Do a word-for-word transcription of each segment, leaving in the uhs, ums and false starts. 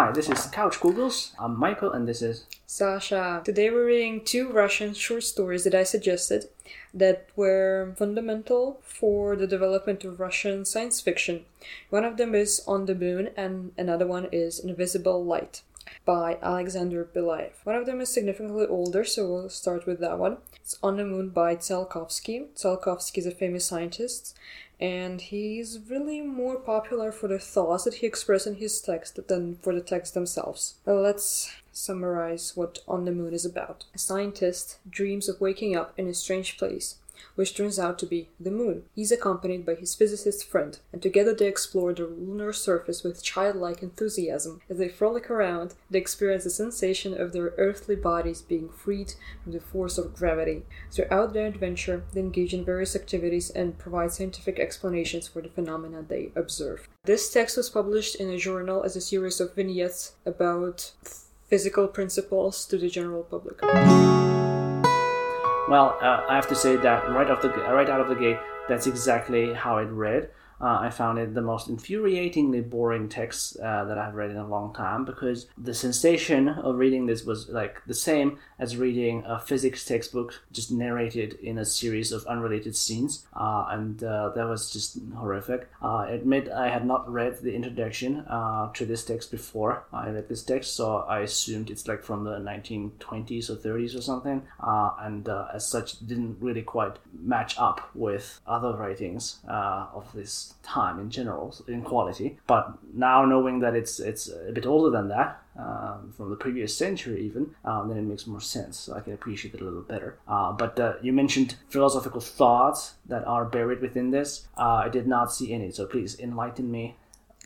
Hi, this is Couch Googles. I'm Michael and this is... Sasha. Today we're reading two Russian short stories that I suggested that were fundamental for the development of Russian science fiction. One of them is On the Moon and another one is Invisible Light by Alexander Belyaev. One of them is significantly older, so we'll start with that one. It's On the Moon by Tsiolkovsky. Tsiolkovsky is a famous scientist, and he's really more popular for the thoughts that he expressed in his text than for the texts themselves. Let's summarize what On the Moon is about. A scientist dreams of waking up in a strange place, which turns out to be the moon. He's accompanied by his physicist friend, and together they explore the lunar surface with childlike enthusiasm. As they frolic around, they experience the sensation of their earthly bodies being freed from the force of gravity. Throughout their adventure, they engage in various activities and provide scientific explanations for the phenomena they observe. This text was published in a journal as a series of vignettes about physical principles to the general public. Well, uh, I have to say that right off the right out of the gate, that's exactly how it read. Uh, I found it the most infuriatingly boring text uh, that I've read in a long time, because the sensation of reading this was like the same as reading a physics textbook just narrated in a series of unrelated scenes, uh, and uh, that was just horrific. Uh, I admit I had not read the introduction uh, to this text before I read this text, so I assumed it's like from the nineteen twenties or thirties or something, uh, and uh, as such didn't really quite match up with other writings uh, of this time in general in quality. But now, knowing that it's it's a bit older than that, um, from the previous century even, um, then it makes more sense, so I can appreciate it a little better. Uh, but uh, you mentioned philosophical thoughts that are buried within this. Uh, I did not see any, so please enlighten me.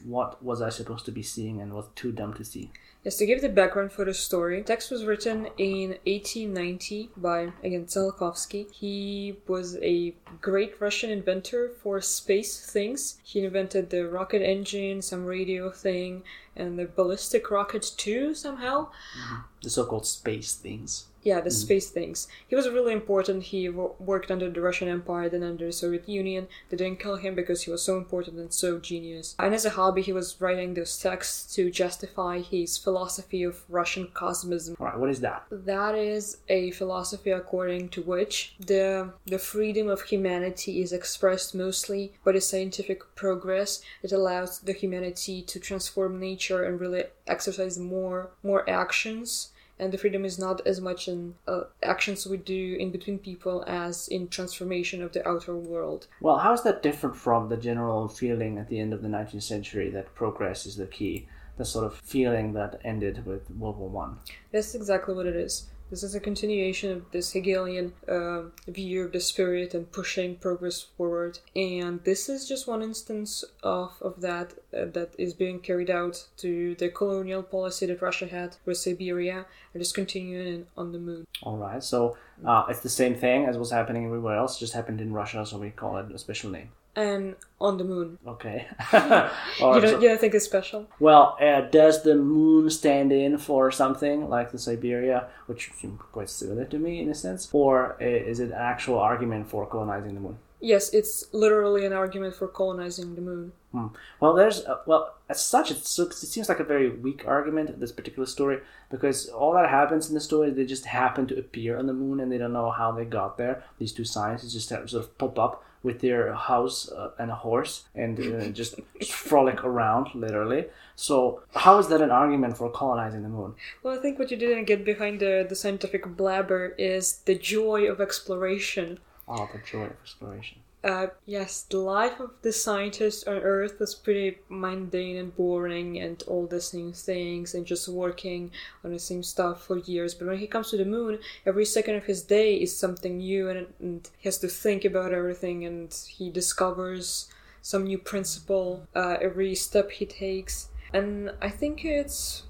What was I supposed to be seeing and was too dumb to see? Yes, to give the background for the story, the text was written in eighteen ninety by, again, Tsiolkovsky. He was a great Russian inventor for space things. He invented the rocket engine, some radio thing, and the ballistic rocket too, somehow. Mm-hmm. The so-called space things. Yeah, the mm-hmm. space things. He was really important. He w- worked under the Russian Empire, then under the Soviet Union. They didn't kill him because he was so important and so genius. And as a hobby, he was writing those texts to justify his philosophy of Russian cosmism. All right, what is that? That is a philosophy according to which the the freedom of humanity is expressed mostly by the scientific progress that allows the humanity to transform nature and really exercise more more actions. And the freedom is not as much in uh, actions we do in between people as in transformation of the outer world. Well, how is that different from the general feeling at the end of the nineteenth century that progress is the key? The sort of feeling that ended with World War One. That's exactly what it is. This is a continuation of this Hegelian uh, view of the spirit and pushing progress forward. And this is just one instance of, of that uh, that is being carried out to the colonial policy that Russia had with Siberia and is continuing on the moon. All right, so uh, it's the same thing as what's happening everywhere else, just happened in Russia, so we call it a special name. And On the Moon. Okay. Or, you, don't, you don't think it's special? Well, uh, does the moon stand in for something like the Siberia, which seems quite similar to me in a sense? Or uh, is it an actual argument for colonizing the moon? Yes, it's literally an argument for colonizing the moon. Hmm. Well, there's uh, well, as such, it seems like a very weak argument, this particular story, because all that happens in the story, they just happen to appear on the moon and they don't know how they got there. These two scientists just sort of pop up with their house uh, and a horse and uh, just, just frolic around, literally. So how is that an argument for colonizing the moon? Well, I think what you didn't get behind the, the scientific blabber is the joy of exploration. Oh, the joy of exploration. Uh, yes, the life of the scientist on Earth was pretty mundane and boring and all the same things and just working on the same stuff for years. But when he comes to the moon, every second of his day is something new and, and he has to think about everything and he discovers some new principle uh, every step he takes. And I think it's...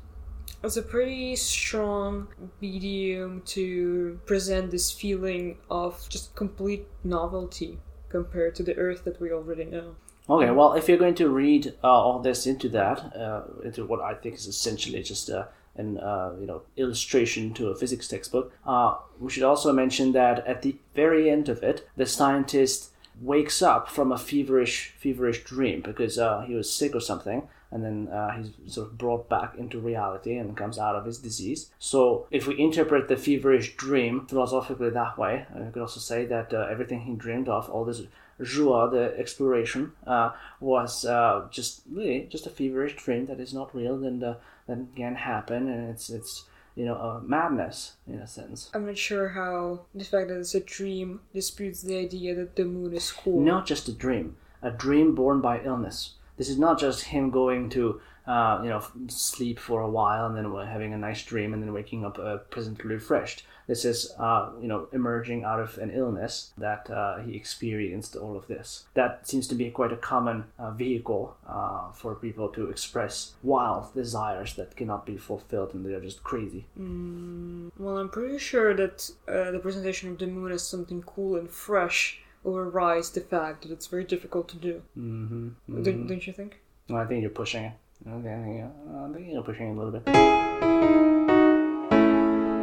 It's a pretty strong medium to present this feeling of just complete novelty compared to the Earth that we already know. Okay, well, if you're going to read uh, all this into that, uh, into what I think is essentially just a, an uh, you know illustration to a physics textbook, uh, we should also mention that at the very end of it, the scientist wakes up from a feverish, feverish dream because uh, he was sick or something. and then uh, he's sort of brought back into reality and comes out of his disease. So if we interpret the feverish dream philosophically that way, I could also say that uh, everything he dreamed of, all this joie, the exploration, uh, was uh, just really just a feverish dream that is not real and uh, that can happen, and it's it's you know a madness in a sense. I'm not sure how the fact that it's a dream disputes the idea that the moon is cool. Not just a dream, a dream born by illness. This is not just him going to uh, you know sleep for a while and then having a nice dream and then waking up uh, pleasantly refreshed. This is, uh, you know, emerging out of an illness that uh, he experienced all of this. That seems to be quite a common uh, vehicle uh, for people to express wild desires that cannot be fulfilled and they are just crazy. Mm, well, I'm pretty sure that uh, the presentation of the moon as something cool and fresh overrides the fact that it's very difficult to do. Mm-hmm, mm-hmm. Don't, don't you think? Well, I think you're pushing it. Okay, I think you're, I think you're pushing it a little bit.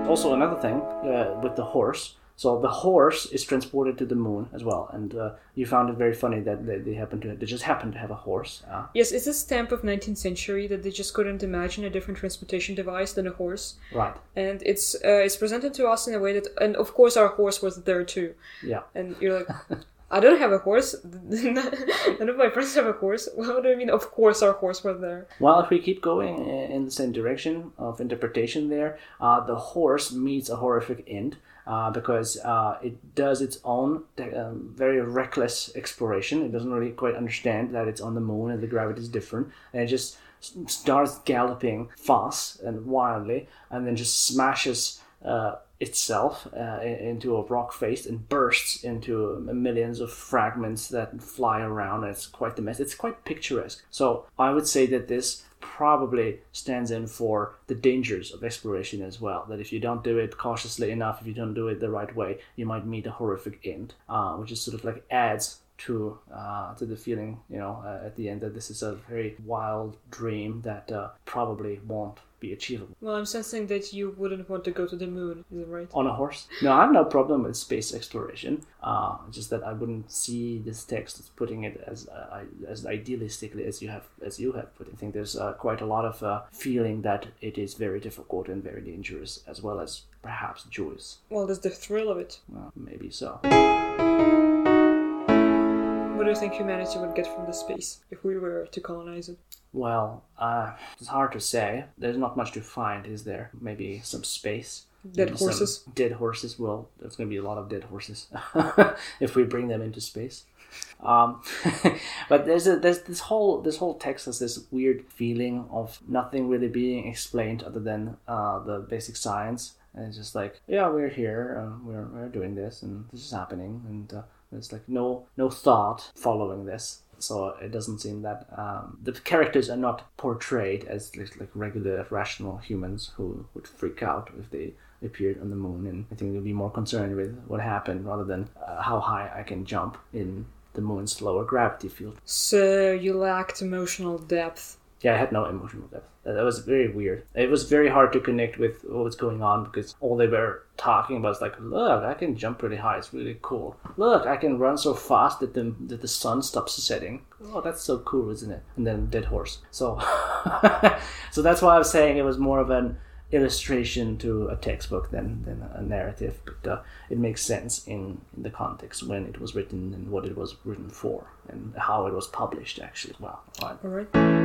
Also, another thing uh, with the horse. So the horse is transported to the moon as well, and uh, you found it very funny that they, they happen to they just happen to have a horse. Uh. Yes, it's a stamp of nineteenth century that they just couldn't imagine a different transportation device than a horse. Right. And it's uh, it's presented to us in a way that, and of course our horse was there too. Yeah. And you're like, I don't have a horse. None of my friends have a horse. Well, what do I mean? Of course our horse was there. Well, if we keep going in the same direction of interpretation there, uh, the horse meets a horrific end uh, because uh, it does its own uh, very reckless exploration. It doesn't really quite understand that it's on the moon and the gravity is different. And it just starts galloping fast and wildly and then just smashes Uh, itself uh, into a rock face and bursts into millions of fragments that fly around. It's quite the mess. It's quite picturesque. So I would say that this probably stands in for the dangers of exploration as well, that if you don't do it cautiously enough, if you don't do it the right way, you might meet a horrific end, uh, which is sort of like adds to uh, to the feeling, you know, uh, at the end that this is a very wild dream that uh, probably won't be achievable. Well, I'm sensing that you wouldn't want to go to the moon, is it right? On a horse? No, I have no problem with space exploration. Uh, just that I wouldn't see this text as putting it as uh, as idealistically as you have as you have put it. I think there's uh, quite a lot of uh, feeling that it is very difficult and very dangerous, as well as perhaps joyous. Well, there's the thrill of it. Well, maybe so. What do you think humanity would get from the space if we were to colonize it? Well, uh, it's hard to say. There's not much to find, is there? Maybe some space. Dead horses. Dead horses. Well, there's going to be a lot of dead horses if we bring them into space. Um, but there's a, there's this whole this whole text has this weird feeling of nothing really being explained other than uh, the basic science, and it's just like, yeah, we're here, uh, we're we're doing this, and this is happening, and. Uh, There's like no no thought following this, so it doesn't seem that um, the characters are not portrayed as like, like regular rational humans who would freak out if they appeared on the moon. And I think they'll be more concerned with what happened rather than uh, how high I can jump in the moon's lower gravity field. So you lacked emotional depth. Yeah, I had no emotional depth. That was very weird. It was very hard to connect with what was going on because all they were talking about is like, look, I can jump really high. It's really cool. Look, I can run so fast that the that the sun stops setting. Oh, that's so cool, isn't it? And then dead horse. So, so that's why I was saying it was more of an illustration to a textbook than, than a narrative. But uh, it makes sense in, in the context when it was written and what it was written for and how it was published actually as well. All right. All right.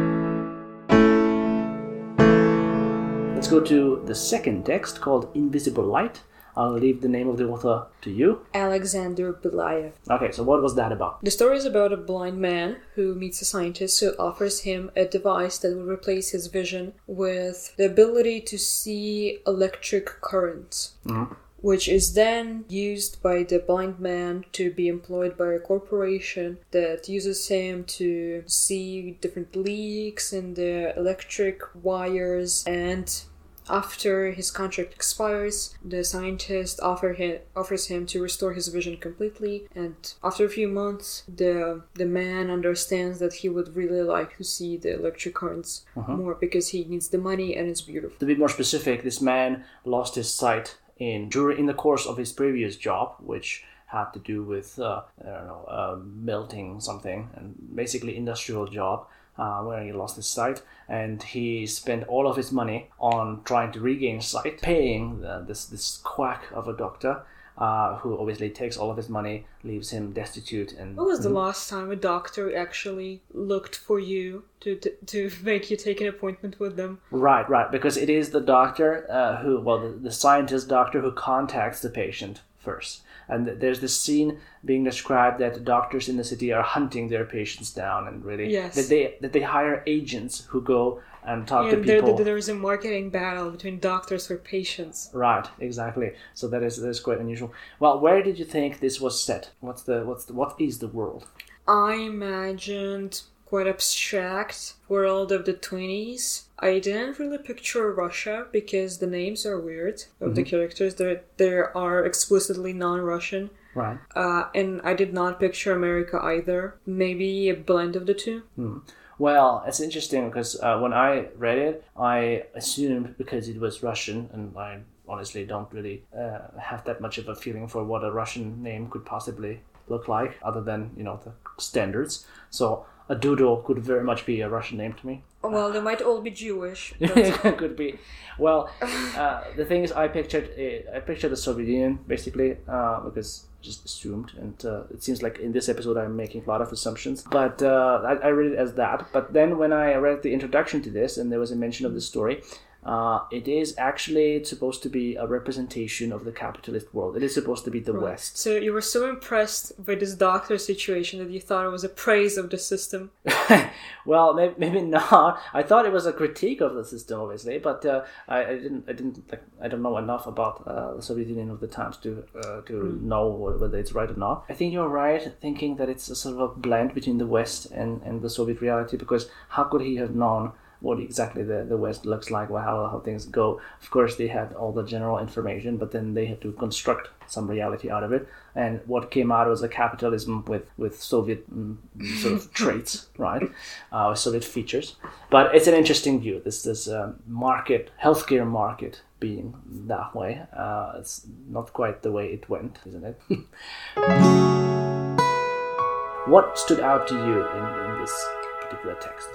Let's go to the second text called Invisible Light. I'll leave the name of the author to you. Alexander Belyaev. Okay, so what was that about? The story is about a blind man who meets a scientist who offers him a device that will replace his vision with the ability to see electric currents, mm-hmm. which is then used by the blind man to be employed by a corporation that uses him to see different leaks in the electric wires, and after his contract expires, the scientist offer him, offers him to restore his vision completely, and after a few months, the the man understands that he would really like to see the electric currents uh-huh. more because he needs the money and it's beautiful. To be more specific, this man lost his sight in during in the course of his previous job, which had to do with, uh, I don't know, uh, melting something, and basically industrial job. uh, where he lost his sight, and he spent all of his money on trying to regain sight, paying uh, this this quack of a doctor, uh, who obviously takes all of his money, leaves him destitute. And what was the last time a doctor actually looked for you to to, to make you take an appointment with them? Right, right, because it is the doctor uh, who, well, the, the scientist doctor who contacts the patient first. And there's this scene being described that doctors in the city are hunting their patients down, and really yes. that they that they hire agents who go and talk yeah, to people. There, there is a marketing battle between doctors for patients. Right, exactly. So that is that is quite unusual. Well, where did you think this was set? What's the what's the, what is the world? I imagined quite abstract world of the twenties. I didn't really picture Russia because the names are weird of mm-hmm. the characters. They they are explicitly non-Russian. Right. Uh, and I did not picture America either. Maybe a blend of the two. Hmm. Well, it's interesting because uh, when I read it, I assumed because it was Russian, and I honestly don't really uh, have that much of a feeling for what a Russian name could possibly look like, other than, you know, the standards. So a doodle could very much be a Russian name to me. Well, they might all be Jewish. It could be. Well, uh, the thing is, I pictured a, I pictured the Soviet Union, basically, uh, because I just assumed. And uh, it seems like in this episode I'm making a lot of assumptions. But uh, I, I read it as that. But then when I read the introduction to this, and there was a mention of this story, uh, it is actually supposed to be a representation of the capitalist world. It is supposed to be the right. West. So you were so impressed by this doctor situation that you thought it was a praise of the system. Well, maybe, maybe not. I thought it was a critique of the system, obviously, but uh, I, I didn't. I didn't. Like, I don't know enough about uh, the Soviet Union of the times to uh, to mm. know whether it's right or not. I think you're right, thinking that it's a sort of a blend between the West and, and the Soviet reality, because how could he have known what exactly the, the West looks like, well, how, how things go. Of course, they had all the general information, but then they had to construct some reality out of it. And what came out was a capitalism with, with Soviet mm, sort of traits, right? Uh, Soviet features. But it's an interesting view, this this um, market, healthcare market being that way. Uh, it's not quite the way it went, isn't it? What stood out to you in, in this particular text?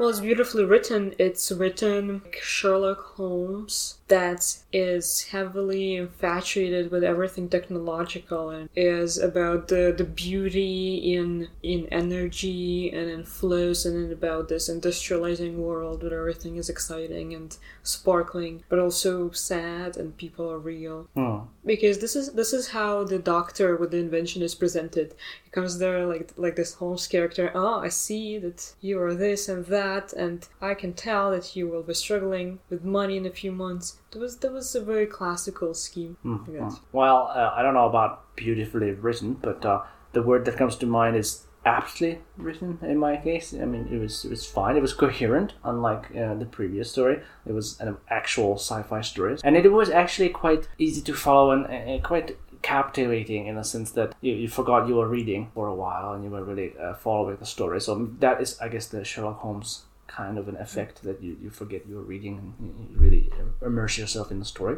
Well, it's beautifully written. It's written like Sherlock Holmes that is heavily infatuated with everything technological and is about the, the beauty in in energy and in flows and about this industrializing world where everything is exciting and sparkling, but also sad and people are real. Oh. Because this is this is how the doctor with the invention is presented. He comes there like like this Holmes character. Oh, I see that you are this and that. And I can tell that you will be struggling with money in a few months. That was that was a very classical scheme. Mm-hmm. I well, uh, I don't know about beautifully written, but uh, the word that comes to mind is aptly written in my case. I mean, it was it was fine. It was coherent, unlike uh, the previous story. It was an actual sci-fi story, and it was actually quite easy to follow and uh, quite captivating in the sense that you, you forgot you were reading for a while and you were really uh, following the story. So that is, I guess, the Sherlock Holmes kind of an effect, that you, you forget you were reading and you really immerse yourself in the story.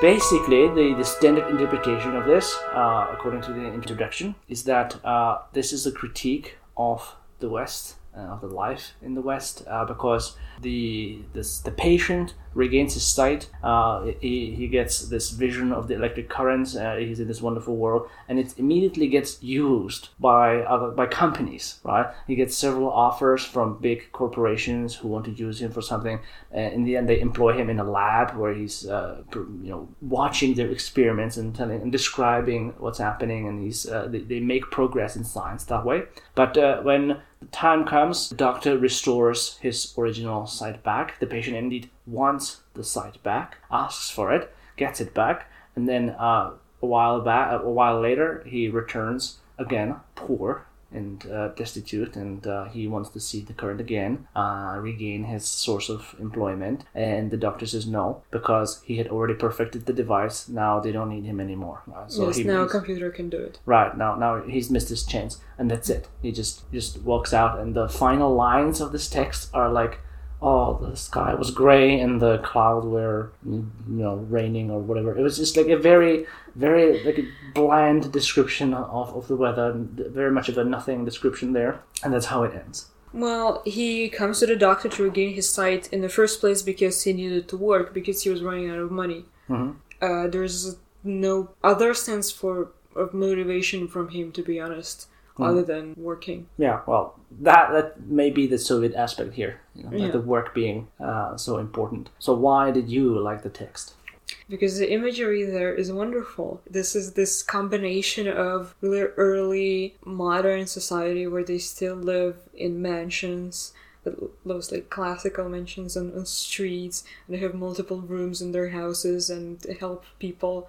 Basically, the, the standard interpretation of this, uh, according to the introduction, is that uh, this is a critique of the West, uh, of the life in the West, uh, because the this, the patient regains his sight. Uh, he, he gets this vision of the electric currents. Uh, he's in this wonderful world, and it immediately gets used by other, by companies, right? He gets several offers from big corporations who want to use him for something. Uh, in the end, they employ him in a lab where he's, uh, you know, watching their experiments and telling and describing what's happening, and he's uh, they, they make progress in science that way. But uh, when the time comes, the doctor restores his original sight back. The patient indeed wants the sight back, asks for it, gets it back, and then uh, a while back, a while later, he returns again, poor and uh, destitute, and uh, he wants to see the current again, uh, regain his source of employment, and the doctor says no, because he had already perfected the device. Now they don't need him anymore. Right? So yes, he, now a computer can do it. Right now, now he's missed his chance, and that's it. He just just walks out, and the final lines of this text are like, oh, the sky was gray and the clouds were, you know, raining or whatever. It was just like a very, very like a bland description of, of the weather, very much of a nothing description there. And that's how it ends. Well, he comes to the doctor to regain his sight in the first place because he needed to work, because he was running out of money. Mm-hmm. Uh, there's no other sense for of motivation from him, to be honest, mm-hmm. other than working. Yeah, well, that that may be the Soviet aspect here, you know, yeah. the work being uh, so important. So why did you like the text? Because the imagery there is wonderful. This is this combination of really early modern society where they still live in mansions, those like classical mansions on, on streets, and they have multiple rooms in their houses and help people.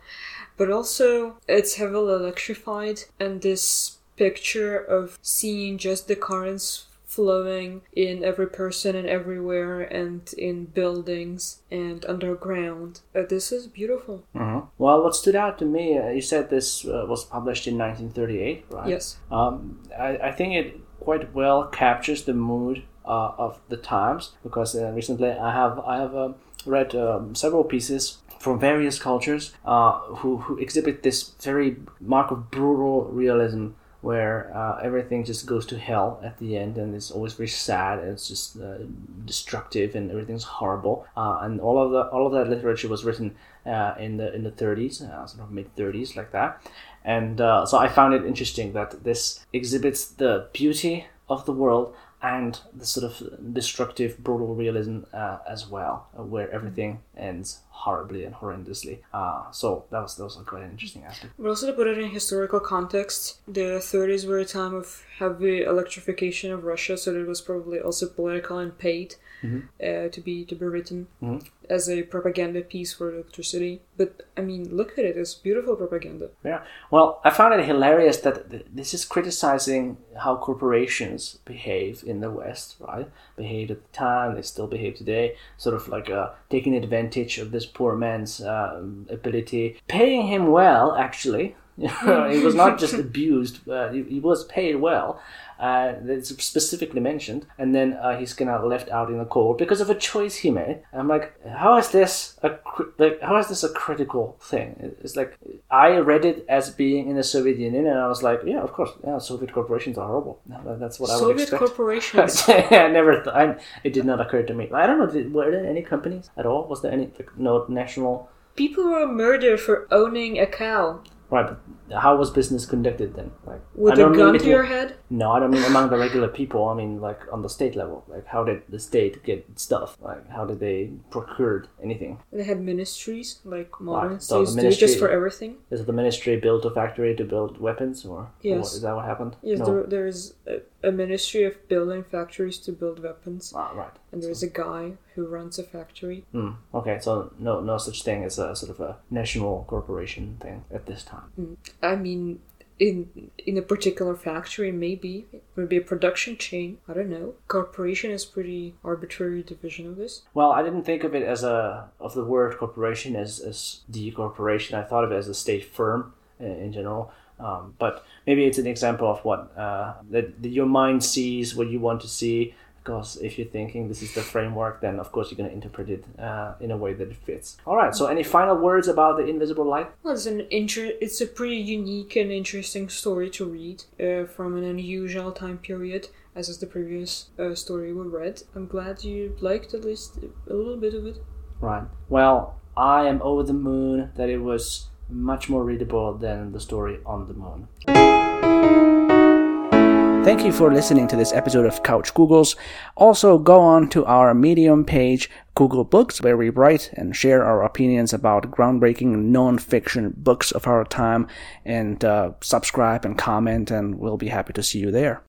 But also it's heavily electrified, and this picture of seeing just the currents flowing in every person and everywhere and in buildings and underground. Uh, this is beautiful. Mm-hmm. Well, what stood out to me, uh, you said this uh, was published in nineteen thirty-eight, right? Yes. Um, I, I think it quite well captures the mood uh, of the times, because uh, recently I have I have uh, read um, several pieces from various cultures uh, who, who exhibit this very mark of brutal realism, where uh, everything just goes to hell at the end, and it's always very sad, and it's just uh, destructive, and everything's horrible. Uh, and all of the all of that literature was written uh, in the in the thirties, uh, sort of mid thirties, like that. And uh, so I found it interesting that this exhibits the beauty of the world and the sort of destructive, brutal realism uh, as well, where everything ends horribly and horrendously. Uh, so that was, that was a quite an interesting aspect. But also to put it in historical context, the thirties were a time of heavy electrification of Russia, so it was probably also political and paid mm-hmm. uh, to be to be written mm-hmm. as a propaganda piece for electricity. But, I mean, look at it, it's beautiful propaganda. Yeah, well, I found it hilarious that this is criticizing how corporations behave in the West, right? Behaved at the time, they still behave today, sort of like uh, taking advantage of this poor man's uh, ability, paying him well, actually. He was not just abused, but he, he was paid well. Uh, it's specifically mentioned, and then uh, he's kind of left out in the cold because of a choice he made. And I'm like, how is this a cri- like how is this a critical thing? It's like I read it as being in the Soviet Union, and I was like, yeah, of course, yeah, Soviet corporations are horrible. No, that's what Soviet I would expect. Soviet corporations. I never th- I, it did not occur to me. I don't know. Did, were there any companies at all? Was there any like, no national? People were murdered for owning a cow. Right, but how was business conducted then? Like, with a gun to your head? No, I don't mean among the regular people. I mean, like, on the state level. Like, how did the state get stuff? Like, how did they procure anything? They had ministries, like modern right. states, so just for everything. Is the ministry built a factory to build weapons, or, yes. or is that what happened? Yes, no. there, there is a, a ministry of building factories to build weapons. Ah, right. And there is a guy who runs a factory. Mm, okay, so no no such thing as a sort of a national corporation thing at this time. Mm, I mean, in in a particular factory, maybe. Maybe a production chain. I don't know. Corporation is pretty arbitrary division of this. Well, I didn't think of it as a, of the word corporation as, as the corporation. I thought of it as a state firm in, in general. Um, but maybe it's an example of what uh, that, that your mind sees, what you want to see. Because if you're thinking this is the framework, then of course you're going to interpret it uh, in a way that it fits. All right. So, any final words about the Invisible Light? Well, it's an inter- It's a pretty unique and interesting story to read uh, from an unusual time period, as is the previous uh, story we read. I'm glad you liked at least a little bit of it. Right. Well, I am over the moon that it was much more readable than the story on the moon. Thank you for listening to this episode of Couch Googles. Also, go on to our Medium page, Google Books, where we write and share our opinions about groundbreaking non-fiction books of our time, and uh, subscribe and comment, and we'll be happy to see you there.